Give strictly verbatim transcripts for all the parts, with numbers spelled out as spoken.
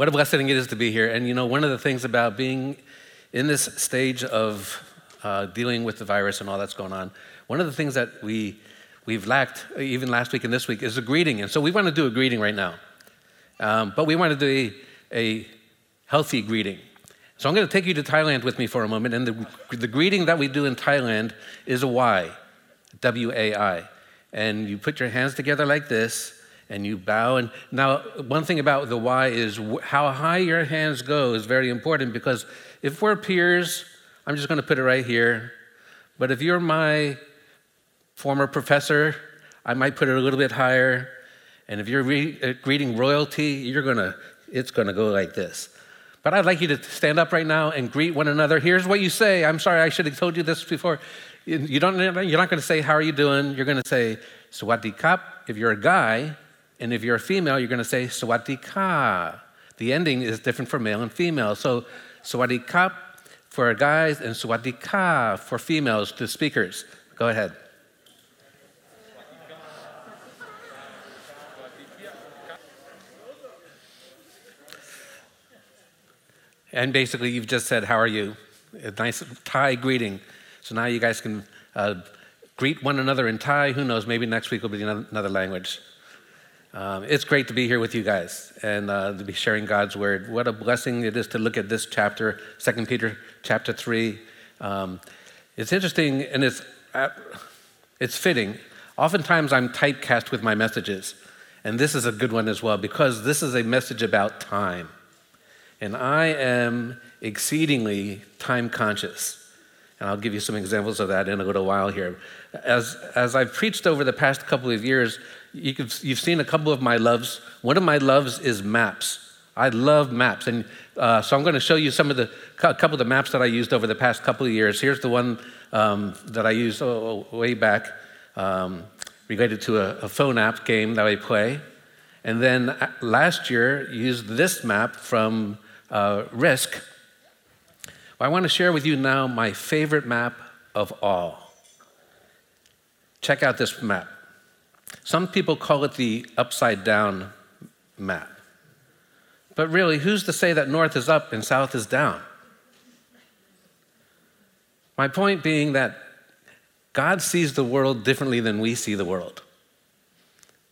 What a blessing it is to be here. And you know, one of the things about being in this stage of uh, dealing with the virus and all that's going on, one of the things that we, we've lacked even last week and this week is a greeting. And so we want to do a greeting right now. Um, but we want to do a, a healthy greeting. So I'm going to take you to Thailand with me for a moment. And the, the greeting that we do in Thailand is a wai, W A I. And you put your hands together like this, and you bow. And now, one thing about the wai is how high your hands go is very important, because if we're peers, I'm just going to put it right here. But if you're my former professor, I might put it a little bit higher. And if you're re- greeting royalty, you're gonna, it's going to go like this. But I'd like you to stand up right now and greet one another. Here's what you say. I'm sorry, I should have told you this before. You don't, you're not going to say, how are you doing? You're going to say, Sawasdee khrap, if you're a guy. And if you're a female, you're going to say, Sawasdee kha. The ending is different for male and female. So, Sawasdee khrap for guys and Sawasdee kha for females, the speakers. Go ahead. And basically, you've just said, how are you? A nice Thai greeting. So now you guys can uh, greet one another in Thai. Who knows, maybe next week will be another language. Um, it's great to be here with you guys and uh, to be sharing God's word. What a blessing it is to look at this chapter, Second Peter chapter three. Um, it's interesting and it's, uh, it's fitting. Oftentimes, I'm typecast with my messages. And this is a good one as well, because this is a message about time. And I am exceedingly time conscious. And I'll give you some examples of that in a little while here. As as I've preached over the past couple of years, you can, you've seen a couple of my loves. One of my loves is maps. I love maps. And uh, so I'm going to show you some of the, a couple of the maps that I used over the past couple of years. Here's the one um, that I used oh, oh, way back um, related to a, a phone app game that I play. And then last year, used this map from Uh, risk. Well, I want to share with you now my favorite map of all. Check out this map. Some people call it the upside down map. But really, who's to say that north is up and south is down? My point being that God sees the world differently than we see the world.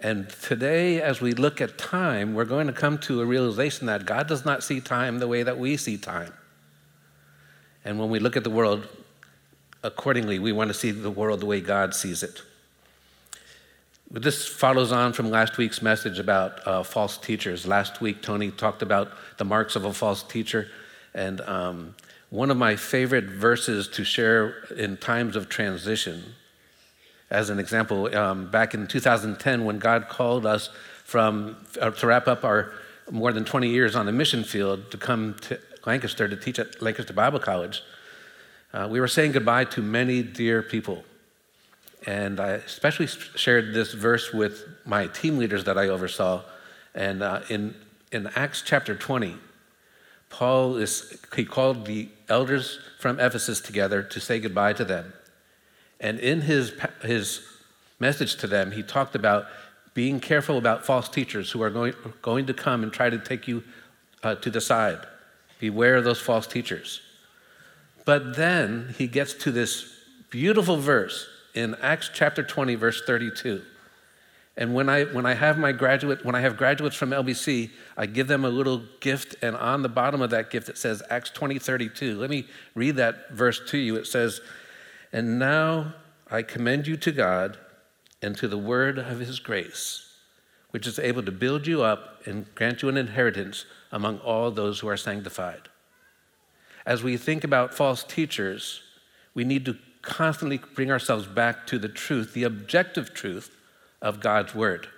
And today, as we look at time, we're going to come to a realization that God does not see time the way that we see time. And when we look at the world, accordingly, we want to see the world the way God sees it. This follows on from last week's message about uh, false teachers. Last week, Tony talked about the marks of a false teacher. And um, one of my favorite verses to share in times of transition. As an example, um, back in two thousand ten, when God called us from uh, to wrap up our more than twenty years on the mission field to come to Lancaster to teach at Lancaster Bible College, uh, we were saying goodbye to many dear people. And I especially shared this verse with my team leaders that I oversaw. And uh, in, in Acts chapter twenty, Paul is he called the elders from Ephesus together to say goodbye to them. And in his his message to them, he talked about being careful about false teachers who are going, going to come and try to take you uh, to the side. Beware of those false teachers. But then he gets to this beautiful verse in Acts chapter twenty, verse thirty-two. And when I when I have my graduate when I have graduates from L B C, I give them a little gift, and on the bottom of that gift it says Acts twenty, thirty-two. Let me read that verse to you. It says, "And now I commend you to God and to the word of his grace, which is able to build you up and grant you an inheritance among all those who are sanctified." As we think about false teachers, we need to constantly bring ourselves back to the truth, the objective truth of God's word.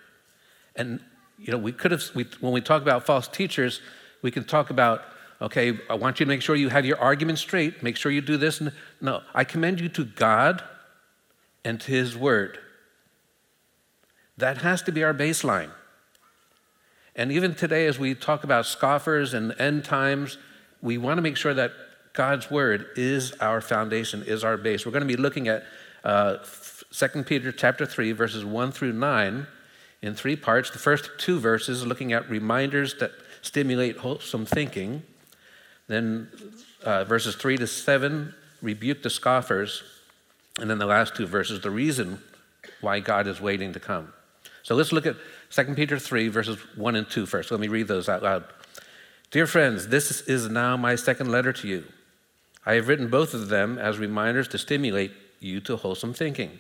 And, you know, we could have, we, when we talk about false teachers, we can talk about, okay, I want you to make sure you have your argument straight. Make sure you do this. No, I commend you to God and to his word. That has to be our baseline. And even today, as we talk about scoffers and end times, we want to make sure that God's word is our foundation, is our base. We're going to be looking at uh, Second Peter chapter three, verses one through nine in three parts. The first two verses looking at reminders that stimulate wholesome thinking. Then uh, verses three to seven, rebuke the scoffers. And then the last two verses, the reason why God is waiting to come. So let's look at Second Peter three, verses one and two first. Let me read those out loud. Dear friends, this is now my second letter to you. I have written both of them as reminders to stimulate you to wholesome thinking.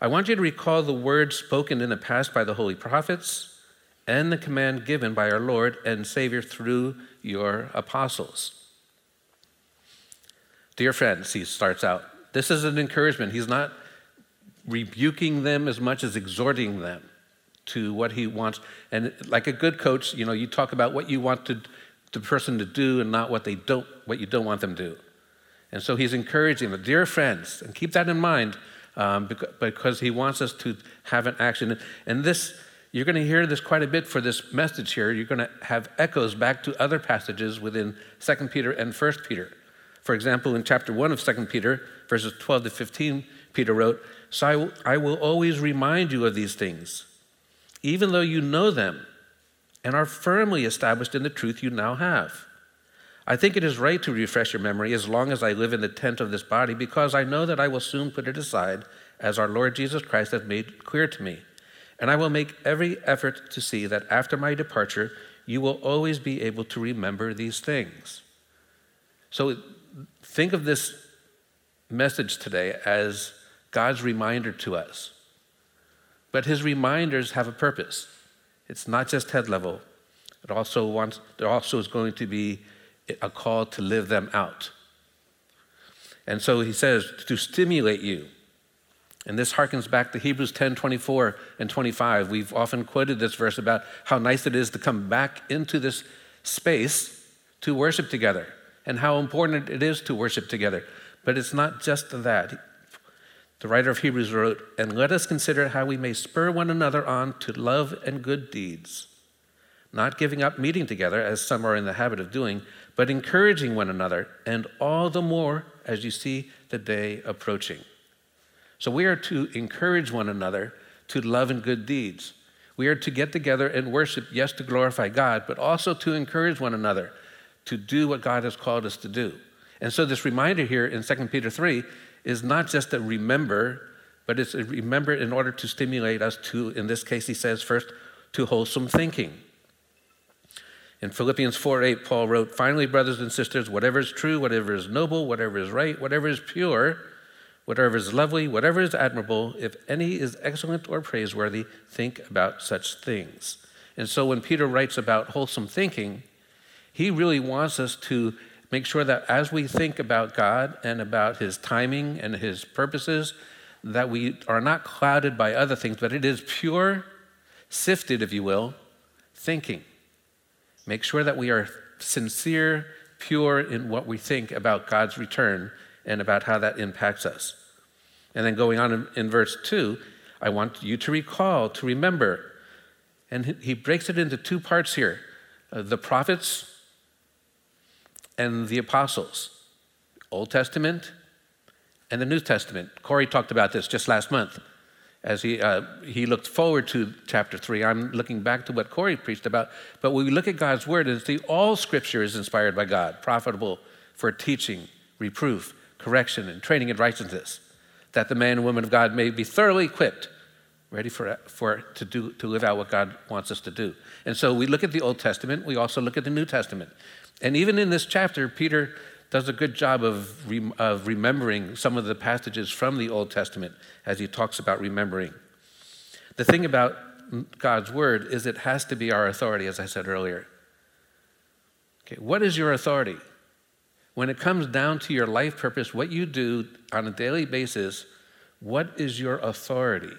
I want you to recall the words spoken in the past by the holy prophets and the command given by our Lord and Savior through your apostles. Dear friends, he starts out. This is an encouragement. He's not rebuking them as much as exhorting them to what he wants. And like a good coach, you know, you talk about what you want to, the person to do and not what they don't, what you don't want them to do. And so he's encouraging them, dear friends, and keep that in mind um, because he wants us to have an action. And this, you're going to hear this quite a bit for this message here. You're going to have echoes back to other passages within Second Peter and First Peter. For example, in chapter one of Second Peter, verses twelve to fifteen, Peter wrote, So I will always remind you of these things, even though you know them and are firmly established in the truth you now have. I think it is right to refresh your memory as long as I live in the tent of this body, because I know that I will soon put it aside, as our Lord Jesus Christ has made clear to me. And I will make every effort to see that after my departure, you will always be able to remember these things. So think of this message today as God's reminder to us. But his reminders have a purpose. It's not just head level. It also wants, there also is going to be a call to live them out. And so he says, to stimulate you. And this harkens back to Hebrews ten, twenty-four and twenty-five. We've often quoted this verse about how nice it is to come back into this space to worship together and how important it is to worship together. But it's not just that. The writer of Hebrews wrote, and let us consider how we may spur one another on to love and good deeds, not giving up meeting together, as some are in the habit of doing, but encouraging one another, and all the more as you see the day approaching. So we are to encourage one another to love and good deeds. We are to get together and worship, yes, to glorify God, but also to encourage one another to do what God has called us to do. And so this reminder here in Second Peter three is not just a remember, but it's a remember in order to stimulate us to, in this case, he says first, to wholesome thinking. In Philippians four eight, Paul wrote, Finally, brothers and sisters, whatever is true, whatever is noble, whatever is right, whatever is pure, whatever is lovely, whatever is admirable, if any is excellent or praiseworthy, think about such things. And so when Peter writes about wholesome thinking, he really wants us to make sure that as we think about God and about his timing and his purposes, that we are not clouded by other things, but it is pure, sifted, if you will, thinking. Make sure that we are sincere, pure in what we think about God's return and about how that impacts us. And then going on in verse two, I want you to recall, to remember. And he breaks it into two parts here. Uh, the prophets and the apostles, Old Testament and the New Testament. Corey talked about this just last month as he uh, he looked forward to chapter three. I'm looking back to what Corey preached about. But when we look at God's word and see all scripture is inspired by God, profitable for teaching, reproof, correction, and training in righteousness, that the man and woman of God may be thoroughly equipped, ready for, for to do to live out what God wants us to do. And so we look at the Old Testament. We also look at the New Testament. And even in this chapter, Peter does a good job of, re- of remembering some of the passages from the Old Testament as he talks about remembering. The thing about God's word is it has to be our authority, as I said earlier. Okay, what is your authority? When it comes down to your life purpose, what you do on a daily basis, what is your authority?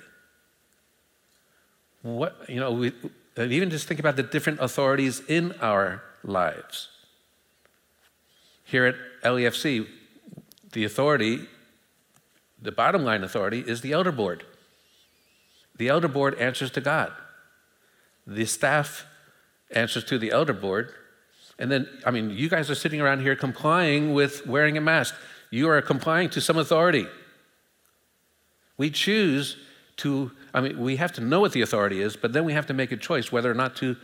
What, you know, we, and even just think about the different authorities in our lives. Here at L E F C, the authority, the bottom line authority, is the elder board. The elder board answers to God. The staff answers to the elder board. And then, I mean, you guys are sitting around here complying with wearing a mask. You are complying to some authority. We choose to, I mean, we have to know what the authority is, but then we have to make a choice whether or not to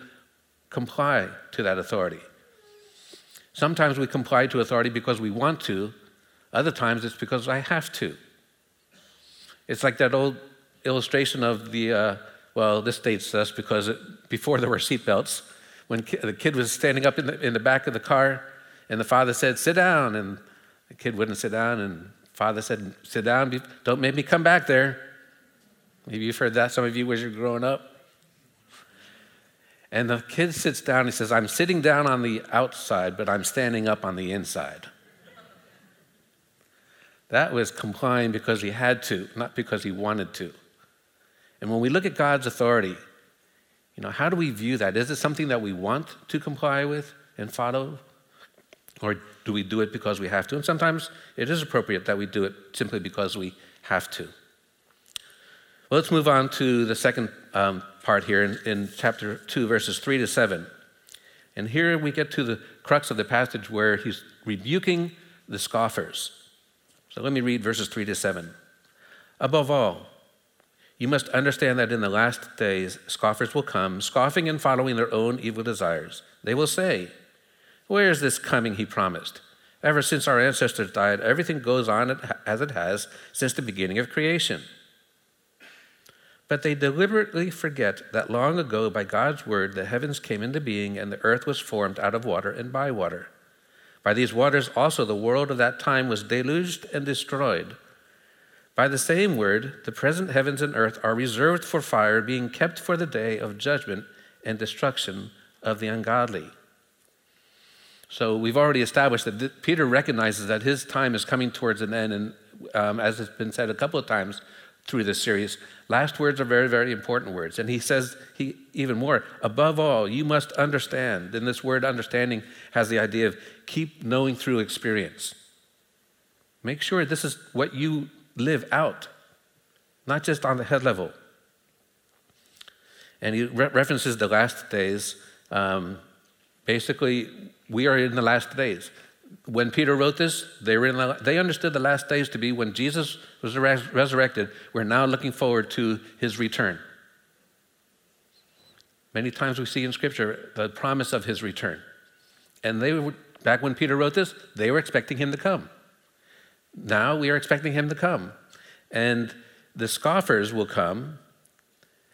comply to that authority. Sometimes we comply to authority because we want to. Other times it's because I have to. It's like that old illustration of the, uh, well, this dates us because it, before there were seatbelts, when ki- the kid was standing up in the, in the back of the car and the father said, sit down, and the kid wouldn't sit down, and father said, sit down, don't make me come back there. Maybe you've heard that, some of you, as you're growing up. And the kid sits down, he says, I'm sitting down on the outside, but I'm standing up on the inside. That was complying because he had to, not because he wanted to. And when we look at God's authority, you know, how do we view that? Is it something that we want to comply with and follow? Or do we do it because we have to? And sometimes it is appropriate that we do it simply because we have to. Well, let's move on to the second um, part here in, in chapter two, verses three to seven. And here we get to the crux of the passage where he's rebuking the scoffers. So let me read verses three to seven. Above all, you must understand that in the last days, scoffers will come, scoffing and following their own evil desires. They will say, where is this coming he promised? Ever since our ancestors died, everything goes on as it has since the beginning of creation. But they deliberately forget that long ago, by God's word, the heavens came into being and the earth was formed out of water and by water. By these waters also the world of that time was deluged and destroyed. By the same word, the present heavens and earth are reserved for fire, being kept for the day of judgment and destruction of the ungodly. So we've already established that Peter recognizes that his time is coming towards an end, and um, as has been said a couple of times through this series, last words are very, very important words. And he says he even more, above all, you must understand. And this word understanding has the idea of keep knowing through experience. Make sure this is what you live out, not just on the head level. And he re- references the last days. Um, basically, we are in the last days. When Peter wrote this, they were in the, they understood the last days to be when Jesus was res- resurrected. We're now looking forward to his return. Many times we see in Scripture the promise of his return. And they were, back when Peter wrote this, they were expecting him to come. Now we are expecting him to come. And the scoffers will come,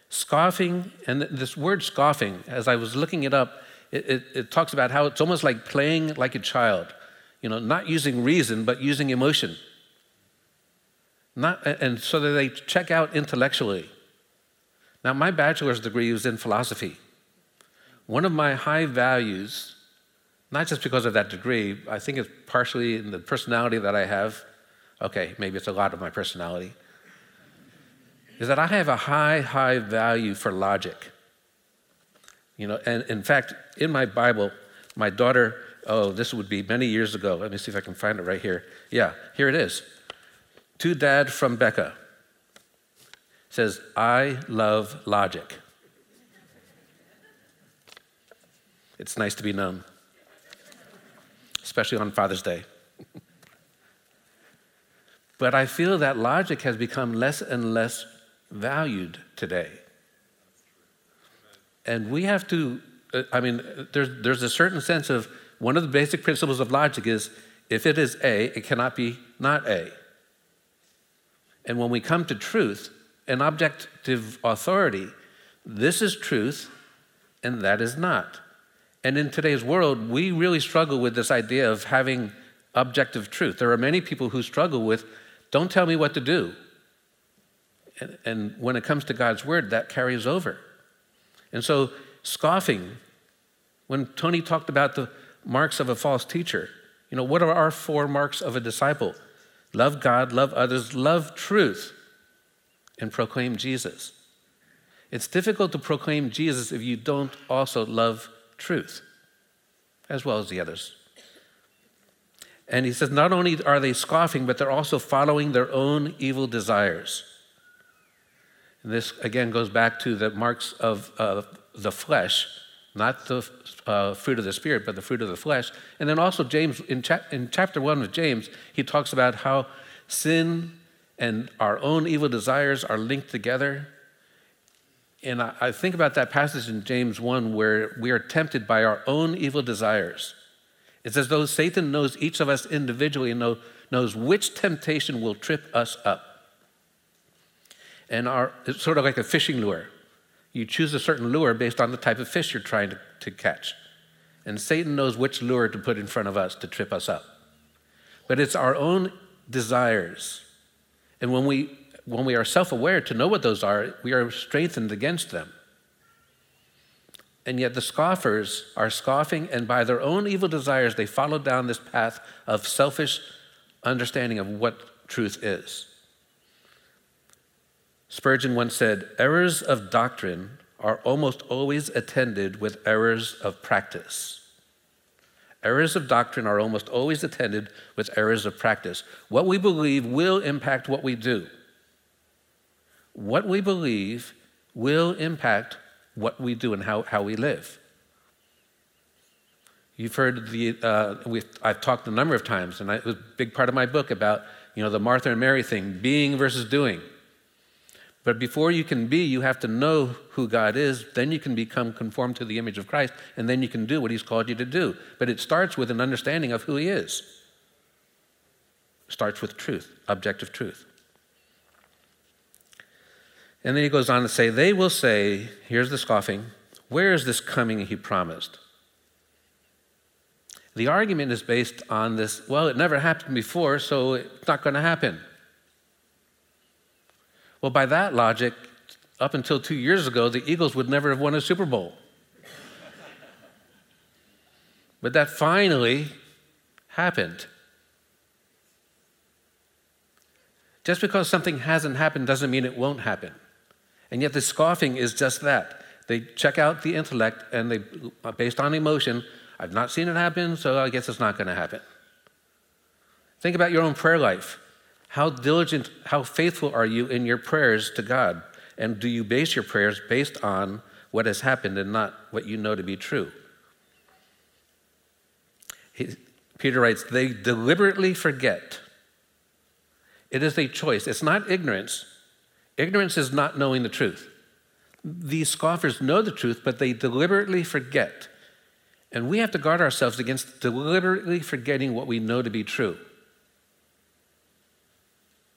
scoffing. And this word scoffing, as I was looking it up, it, it, it talks about how it's almost like playing like a child. You know, not using reason, but using emotion. Not, and so that they check out intellectually. Now, my bachelor's degree was in philosophy. One of my high values, not just because of that degree, I think it's partially in the personality that I have. Okay, maybe it's a lot of my personality. Is that I have a high, high value for logic. You know, and in fact, in my Bible, my daughter, oh, this would be many years ago. Let me see if I can find it right here. Yeah, here it is. To Dad from Becca. It says, I love logic. It's nice to be known, especially on Father's Day. But I feel that logic has become less and less valued today. And we have to, I mean, there's, there's a certain sense of, one of the basic principles of logic is, if it is A, it cannot be not A. And when we come to truth, an objective authority, this is truth and that is not. And in today's world, we really struggle with this idea of having objective truth. There are many people who struggle with, don't tell me what to do. And, and when it comes to God's word, that carries over. And so scoffing, when Tony talked about the marks of a false teacher, you know, what are our four marks of a disciple? Love God, love others, love truth, and proclaim Jesus. It's difficult to proclaim Jesus if you don't also love truth, as well as the others. And he says, not only are they scoffing, but they're also following their own evil desires. And this, again, goes back to the marks of uh, the flesh, not the uh, fruit of the Spirit, but the fruit of the flesh. And then also James, in, cha- in chapter one of James, he talks about how sin and our own evil desires are linked together. And I, I think about that passage in James one where we are tempted by our own evil desires. It's as though Satan knows each of us individually and know, knows which temptation will trip us up. And our, it's sort of like a fishing lure. You choose a certain lure based on the type of fish you're trying to, to catch. And Satan knows which lure to put in front of us to trip us up. But it's our own desires. And when we when we are self-aware to know what those are, we are strengthened against them. And yet the scoffers are scoffing, and by their own evil desires, they follow down this path of selfish understanding of what truth is. Spurgeon once said, "Errors of doctrine are almost always attended with errors of practice." Errors of doctrine are almost always attended with errors of practice. What we believe will impact what we do. What we believe will impact what we do and how, how we live. You've heard the, uh, we've, I've talked a number of times, and I, it was a big part of my book about, you know, the Martha and Mary thing, being versus doing. But before you can be, you have to know who God is. Then you can become conformed to the image of Christ, and then you can do what he's called you to do. But it starts with an understanding of who he is. It starts with truth, objective truth. And then he goes on to say, they will say, here's the scoffing, where is this coming he promised? The argument is based on this, well, it never happened before, so it's not going to happen. Well, by that logic, up until two years ago, the Eagles would never have won a Super Bowl. But that finally happened. Just because something hasn't happened doesn't mean it won't happen. And yet the scoffing is just that. They check out the intellect, and they, based on emotion, I've not seen it happen, so I guess it's not going to happen. Think about your own prayer life. How diligent, how faithful are you in your prayers to God? And do you base your prayers based on what has happened and not what you know to be true? He, Peter writes, they deliberately forget. It is a choice. It's not ignorance. Ignorance is not knowing the truth. These scoffers know the truth, but they deliberately forget. And we have to guard ourselves against deliberately forgetting what we know to be true.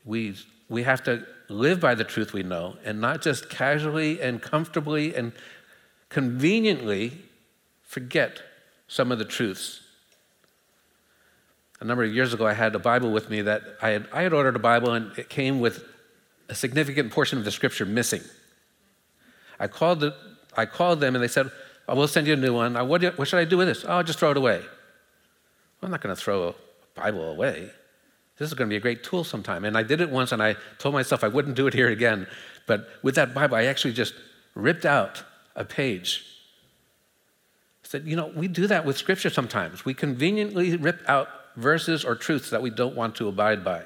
We we have to live by the truth we know and not just casually and comfortably and conveniently forget some of the truths. A number of years ago, I had a Bible with me that I had, I had ordered a Bible, and it came with a significant portion of the scripture missing. I called the, I called them, and they said, "I will send you a new one." What, do you, what should I do with this? "Oh, I'll just throw it away." Well, I'm not going to throw a Bible away. This is going to be a great tool sometime. And I did it once, and I told myself I wouldn't do it here again. But with that Bible, I actually just ripped out a page. I said, you know, we do that with Scripture sometimes. We conveniently rip out verses or truths that we don't want to abide by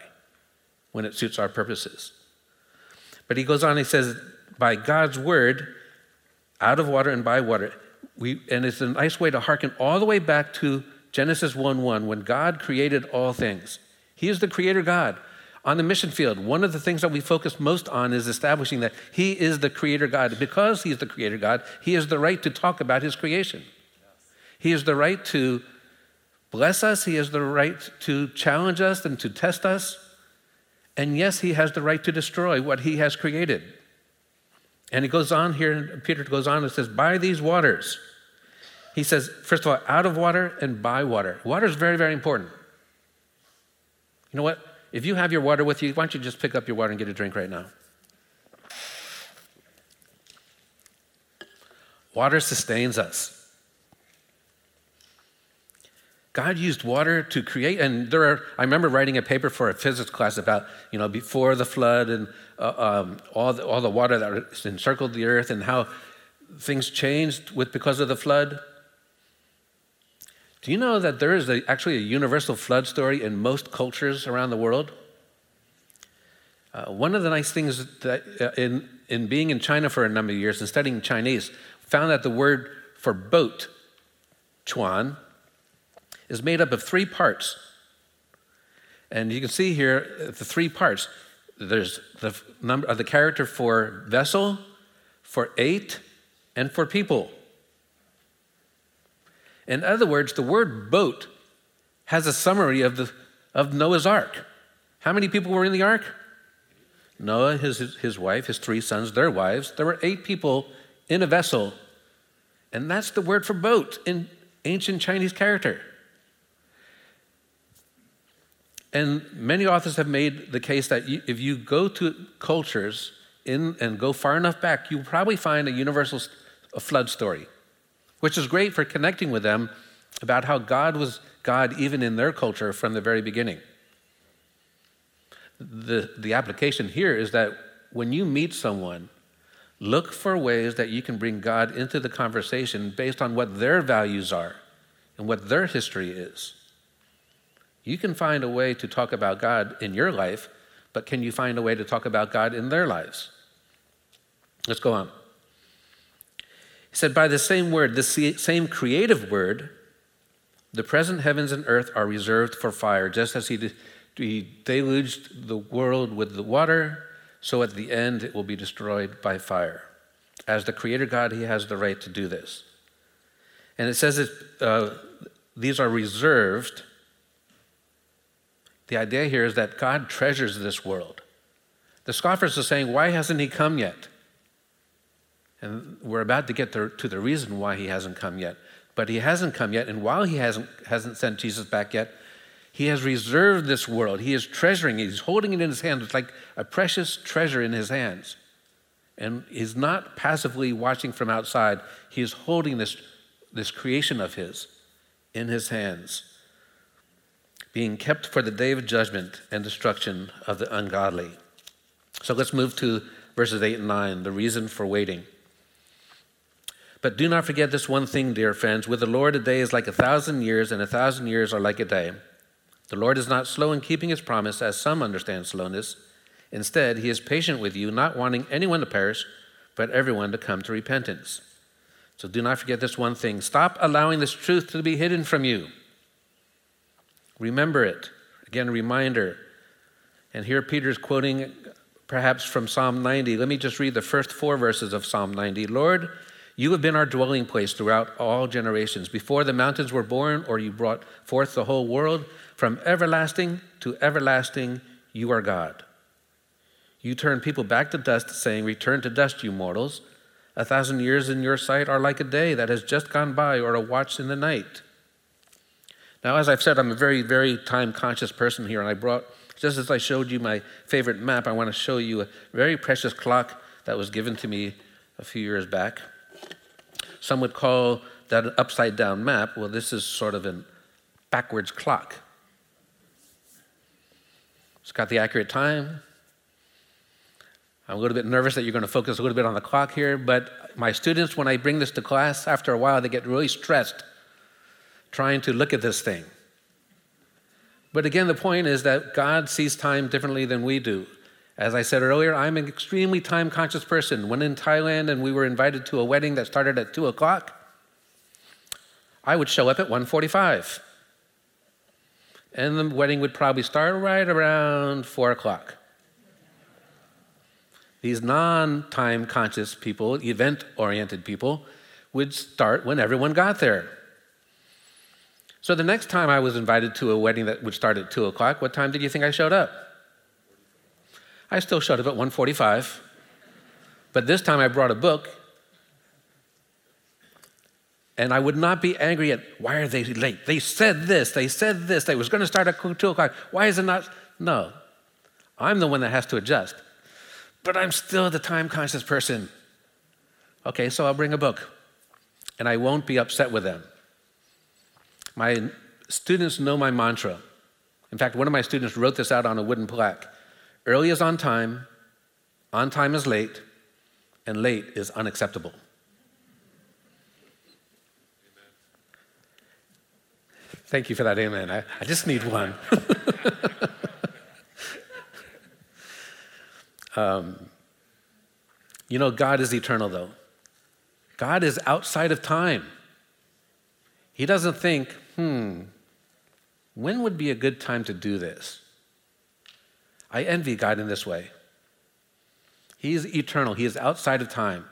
when it suits our purposes. But he goes on, he says, by God's word, out of water and by water. We, and it's a nice way to hearken all the way back to Genesis one one, when God created all things. He is the creator God. On the mission field, one of the things that we focus most on is establishing that he is the creator God. Because he is the creator God, he has the right to talk about his creation. He has the right to bless us. He has the right to challenge us and to test us. And yes, he has the right to destroy what he has created. And he goes on here, Peter goes on and says, by these waters. He says, first of all, out of water and by water. Water is very, very important. You know what? If you have your water with you, why don't you just pick up your water and get a drink right now? Water sustains us. God used water to create, and there are, I remember writing a paper for a physics class about, you know, before the flood and uh, um, all, the, all the water that encircled the earth and how things changed with because of the flood. Do you know that there is a, actually a universal flood story in most cultures around the world? Uh, one of the nice things that uh, in, in being in China for a number of years and studying Chinese, found that the word for boat, chuan, is made up of three parts. And you can see here the three parts. There's the number of the character for vessel, for eight and for people. In other words, the word boat has a summary of the of Noah's ark. How many people were in the ark? Noah, his, his wife, his three sons, their wives. There were eight people in a vessel. And that's the word for boat in ancient Chinese character. And many authors have made the case that you, if you go to cultures in and go far enough back, you'll probably find a universal a flood story, which is great for connecting with them about how God was God even in their culture from the very beginning. The, the application here is that when you meet someone, look for ways that you can bring God into the conversation based on what their values are and what their history is. You can find a way to talk about God in your life, but can you find a way to talk about God in their lives? Let's go on. He said, by the same word, the same creative word, the present heavens and earth are reserved for fire. Just as he, he deluged the world with the water, so at the end it will be destroyed by fire. As the creator God, he has the right to do this. And it says that uh, these are reserved. The idea here is that God treasures this world. The scoffers are saying, why hasn't he come yet? And we're about to get to the reason why he hasn't come yet. But he hasn't come yet, and while he hasn't hasn't sent Jesus back yet, he has reserved this world. He is treasuring it. He's holding it in his hand. It's like a precious treasure in his hands. And he's not passively watching from outside. He is holding this, this creation of his in his hands, being kept for the day of judgment and destruction of the ungodly. So let's move to verses eight and nine, the reason for waiting. But do not forget this one thing, dear friends. With the Lord, a day is like a thousand years, and a thousand years are like a day. The Lord is not slow in keeping his promise, as some understand slowness. Instead, he is patient with you, not wanting anyone to perish, but everyone to come to repentance. So do not forget this one thing. Stop allowing this truth to be hidden from you. Remember it. Again, a reminder. And here Peter's quoting perhaps from Psalm ninety. Let me just read the first four verses of Psalm ninety. Lord, you have been our dwelling place throughout all generations. Before the mountains were born, or you brought forth the whole world, from everlasting to everlasting, you are God. You turn people back to dust, saying, return to dust, you mortals. A thousand years in your sight are like a day that has just gone by, or a watch in the night. Now, as I've said, I'm a very, very time-conscious person here, and I brought, just as I showed you my favorite map, I want to show you a very precious clock that was given to me a few years back. Some would call that an upside-down map. Well, this is sort of a backwards clock. It's got the accurate time. I'm a little bit nervous that you're going to focus a little bit on the clock here, but my students, when I bring this to class, after a while, they get really stressed trying to look at this thing. But again, the point is that God sees time differently than we do. As I said earlier, I'm an extremely time-conscious person. When in Thailand and we were invited to a wedding that started at two o'clock, I would show up at one forty-five. And the wedding would probably start right around four o'clock. These non-time-conscious people, event-oriented people, would start when everyone got there. So the next time I was invited to a wedding that would start at two o'clock, what time did you think I showed up? I still showed up at one forty-five, but this time I brought a book, and I would not be angry at, why are they late? They said this, they said this, they was going to start at two o'clock. Why is it not? No, I'm the one that has to adjust, but I'm still the time-conscious person. Okay, so I'll bring a book, and I won't be upset with them. My students know my mantra. In fact, one of my students wrote this out on a wooden plaque. Early is on time, on time is late, and late is unacceptable. Amen. Thank you for that amen. I, I just need one. um, you know, God is eternal, though. God is outside of time. He doesn't think, hmm, when would be a good time to do this? I envy God in this way. He is eternal. He is outside of time.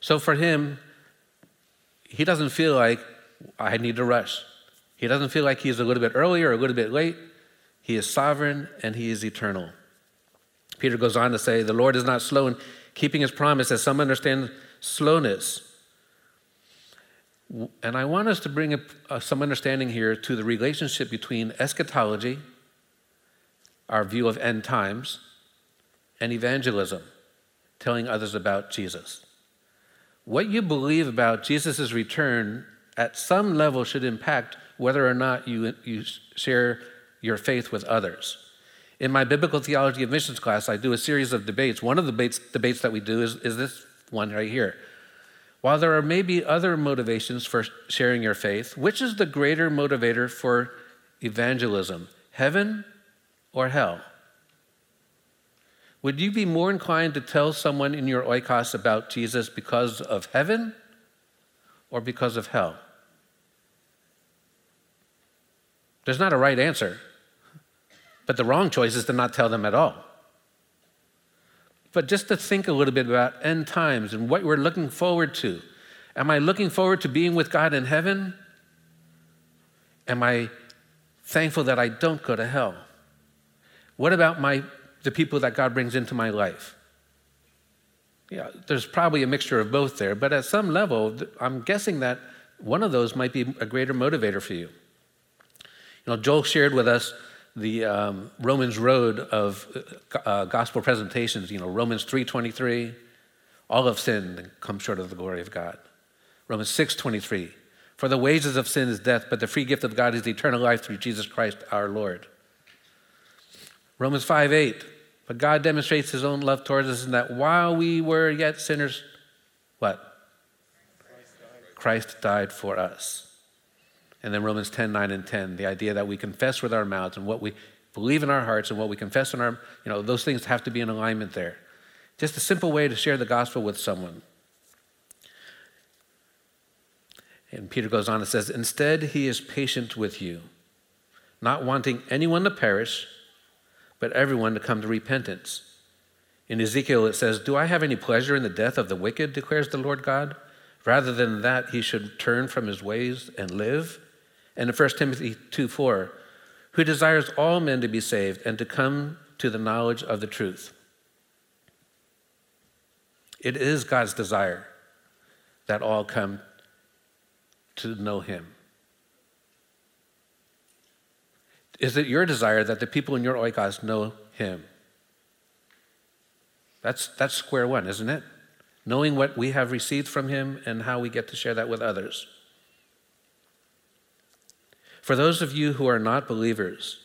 So for him, he doesn't feel like, I need to rush. He doesn't feel like he's a little bit early or a little bit late. He is sovereign and he is eternal. Peter goes on to say, the Lord is not slow in keeping his promise, as some understand slowness. And I want us to bring a, uh, some understanding here to the relationship between eschatology, our view of end times, and evangelism, telling others about Jesus. What you believe about Jesus' return at some level should impact whether or not you, you share your faith with others. In my biblical theology of missions class, I do a series of debates. One of the debates, debates that we do is, is this one right here. While there are maybe other motivations for sharing your faith, which is the greater motivator for evangelism, heaven or hell? Would you be more inclined to tell someone in your oikos about Jesus because of heaven or because of hell? There's not a right answer, but the wrong choice is to not tell them at all. But just to think a little bit about end times and what we're looking forward to. Am I looking forward to being with God in heaven? Am I thankful that I don't go to hell? What about my the people that God brings into my life? Yeah, there's probably a mixture of both there, but at some level, I'm guessing that one of those might be a greater motivator for you. You know, Joel shared with us the um, Romans road of uh, gospel presentations, you know, Romans three twenty-three, all have sinned and come short of the glory of God. Romans six twenty-three, for the wages of sin is death, but the free gift of God is eternal life through Jesus Christ our Lord. Romans five eight, but God demonstrates his own love towards us in that while we were yet sinners, what? Christ died, Christ died for us. And then Romans ten, nine, and ten, the idea that we confess with our mouths and what we believe in our hearts and what we confess in our, you know, those things have to be in alignment there. Just a simple way to share the gospel with someone. And Peter goes on and says, instead, he is patient with you, not wanting anyone to perish, but everyone to come to repentance. In Ezekiel, it says, do I have any pleasure in the death of the wicked, declares the Lord God? Rather than that, he should turn from his ways and live. And in First Timothy two four, who desires all men to be saved and to come to the knowledge of the truth. It is God's desire that all come to know him. Is it your desire that the people in your oikos know him? That's, that's square one, isn't it? Knowing what we have received from him and how we get to share that with others. For those of you who are not believers,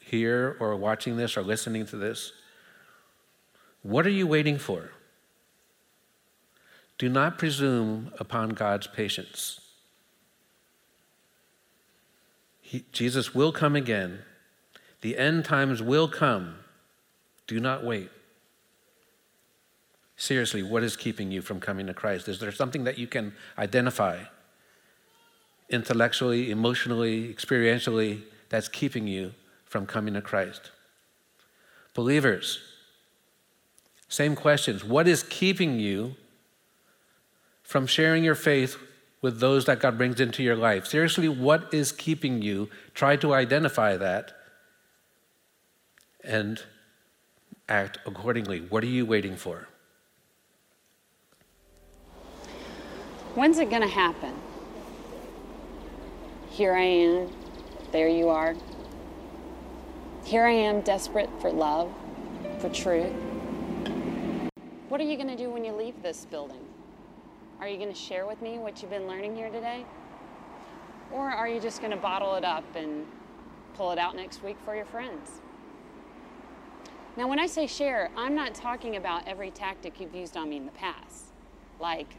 here or watching this or listening to this, what are you waiting for? Do not presume upon God's patience. He, Jesus will come again. The end times will come. Do not wait. Seriously, what is keeping you from coming to Christ? Is there something that you can identify intellectually, emotionally, experientially, that's keeping you from coming to Christ? Believers, same questions. What is keeping you from sharing your faith with those that God brings into your life? Seriously, what is keeping you? Try to identify that and act accordingly. What are you waiting for? When's it going to happen? Here I am, there you are. Here I am, desperate for love, for truth. What are you going to do when you leave this building? Are you going to share with me what you've been learning here today? Or are you just going to bottle it up and pull it out next week for your friends? Now, when I say share, I'm not talking about every tactic you've used on me in the past, like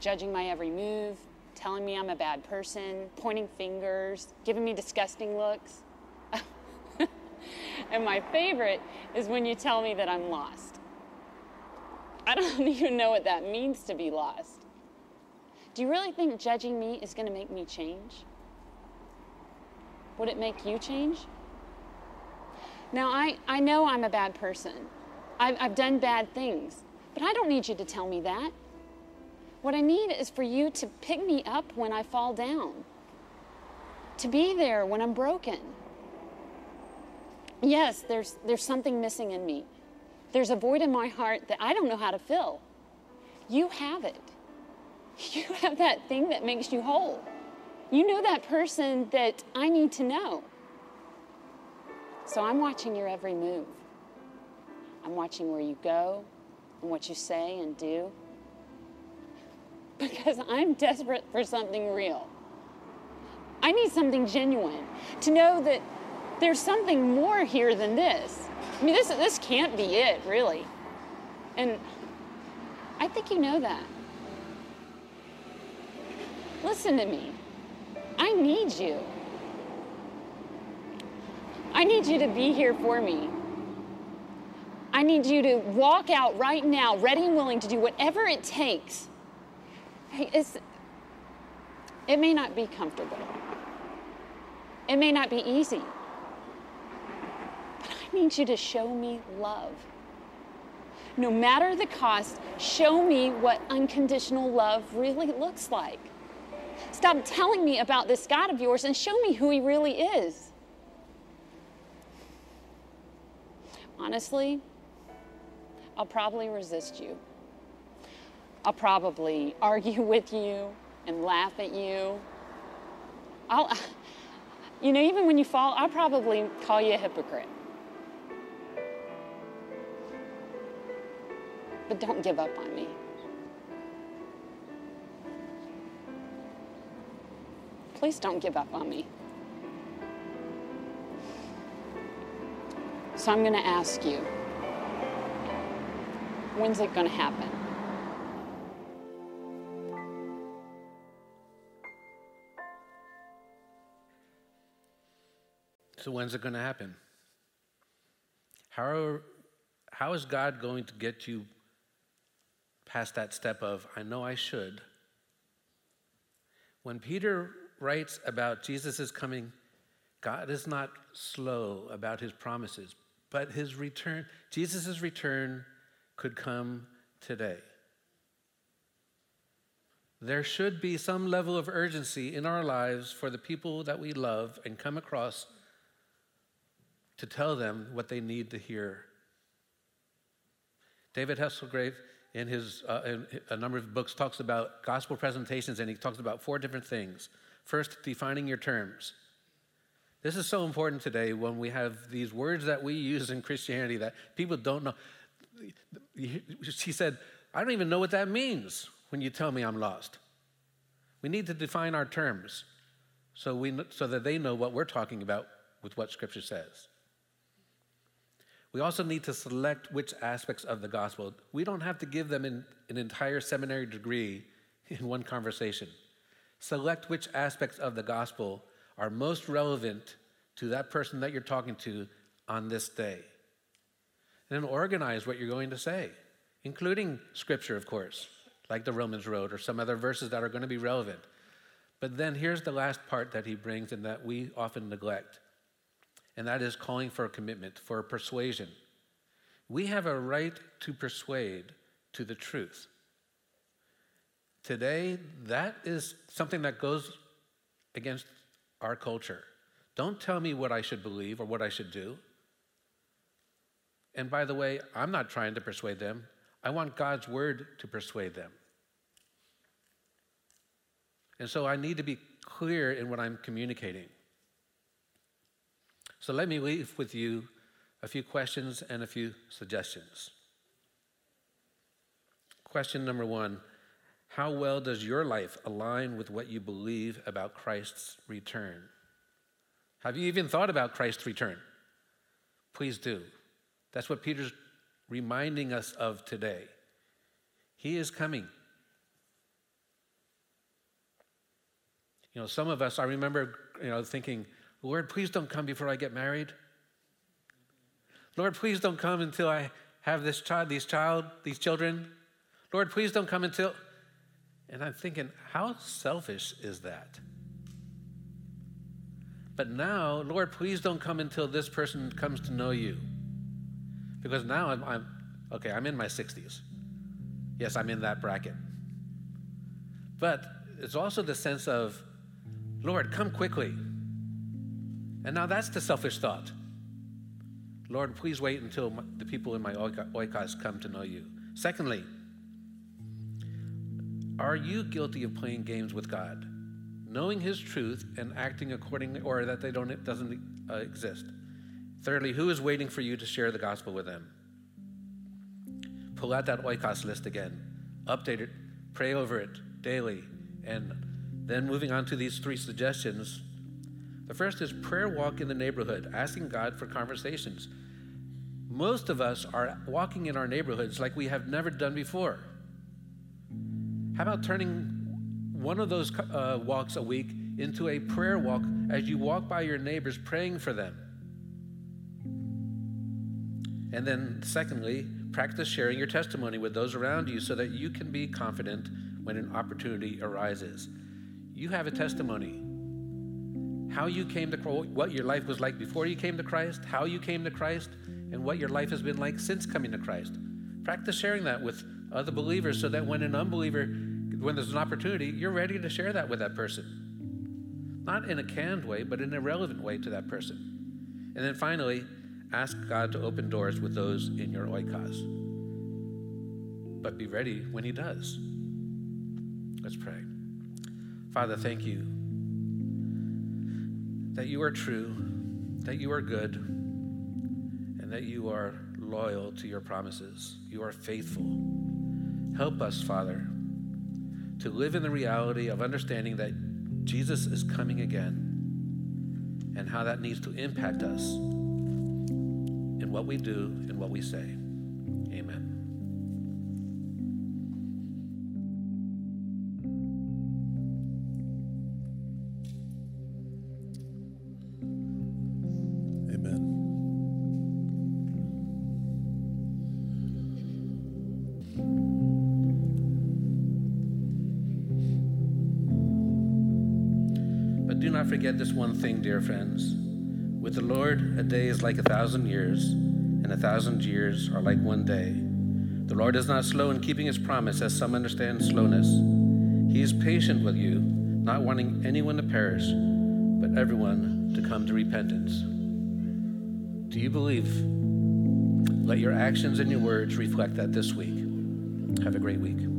judging my every move, telling me I'm a bad person, pointing fingers, giving me disgusting looks. And my favorite is when you tell me that I'm lost. I don't even know what that means to be lost. Do you really think judging me is going to make me change? Would it make you change? Now, I, I know I'm a bad person. I've, I've done bad things, but I don't need you to tell me that. What I need is for you to pick me up when I fall down, to be there when I'm broken. Yes, there's, there's something missing in me. There's a void in my heart that I don't know how to fill. You have it. You have that thing that makes you whole. You know that person that I need to know. So I'm watching your every move. I'm watching where you go and what you say and do, because I'm desperate for something real. I need something genuine, to know that there's something more here than this. I mean, this, this can't be it, really. And I think you know that. Listen to me. I need you. I need you to be here for me. I need you to walk out right now, ready and willing to do whatever it takes. It's, it may not be comfortable. It may not be easy. But I need you to show me love. No matter the cost, show me what unconditional love really looks like. Stop telling me about this God of yours and show me who he really is. Honestly, I'll probably resist you. I'll probably argue with you and laugh at you. I'll, you know, even when you fall, I'll probably call you a hypocrite. But don't give up on me. Please don't give up on me. So I'm going to ask you, when's it going to happen? So when's it going to happen? How are, how is God going to get you past that step of, I know I should? When Peter writes about Jesus' coming, God is not slow about his promises, but his return, Jesus' return could come today. There should be some level of urgency in our lives for the people that we love and come across to tell them what they need to hear. David Hesselgrave, in his uh, in a number of books, talks about gospel presentations, and he talks about four different things. First, defining your terms. This is so important today when we have these words that we use in Christianity that people don't know. He said, I don't even know what that means when you tell me I'm lost. We need to define our terms so we so that they know what we're talking about with what Scripture says. We also need to select which aspects of the gospel. We don't have to give them an, an entire seminary degree in one conversation. Select which aspects of the gospel are most relevant to that person that you're talking to on this day. And then organize what you're going to say, including Scripture, of course, like the Romans wrote, or some other verses that are going to be relevant. But then here's the last part that he brings and that we often neglect, and that is calling for a commitment, for persuasion. We have a right to persuade to the truth. Today, that is something that goes against our culture. Don't tell me what I should believe or what I should do. And by the way, I'm not trying to persuade them. I want God's word to persuade them. And so I need to be clear in what I'm communicating. So let me leave with you a few questions and a few suggestions. Question number one, how well does your life align with what you believe about Christ's return? Have you even thought about Christ's return? Please do. That's what Peter's reminding us of today. He is coming. You know, some of us, I remember, you know, thinking, Lord, please don't come before I get married. Lord, please don't come until I have this child, these child, these children. Lord, please don't come until... And I'm thinking, how selfish is that? But now, Lord, please don't come until this person comes to know you. Because now I'm, I'm okay, I'm in my sixties. Yes, I'm in that bracket. But it's also the sense of, Lord, come quickly. And now that's the selfish thought. Lord, please wait until my, the people in my oikos come to know you. Secondly, are you guilty of playing games with God, knowing his truth and acting accordingly, or that they don't, it doesn't uh, exist? Thirdly, who is waiting for you to share the gospel with them? Pull out that oikos list again, update it, pray over it daily, and then moving on to these three suggestions. The first is prayer walk in the neighborhood, asking God for conversations. Most of us are walking in our neighborhoods like we have never done before. How about turning one of those uh, walks a week into a prayer walk as you walk by your neighbors praying for them? And then secondly, practice sharing your testimony with those around you so that you can be confident when an opportunity arises. You have a testimony. How you came to Christ, what your life was like before you came to Christ, how you came to Christ, and what your life has been like since coming to Christ. Practice sharing that with other believers so that when an unbeliever, when there's an opportunity, you're ready to share that with that person. Not in a canned way, but in a relevant way to that person. And then finally, ask God to open doors with those in your oikos. But be ready when he does. Let's pray. Father, thank you that you are true, that you are good, and that you are loyal to your promises. You are faithful. Help us, Father, to live in the reality of understanding that Jesus is coming again and how that needs to impact us in what we do and what we say. Amen. Forget this one thing, dear friends. With the Lord, a day is like a thousand years, and a thousand years are like one day. The Lord is not slow in keeping his promise, as some understand slowness. He is patient with you, not wanting anyone to perish, but everyone to come to repentance. Do you believe? Let your actions and your words reflect that this week. Have a great week.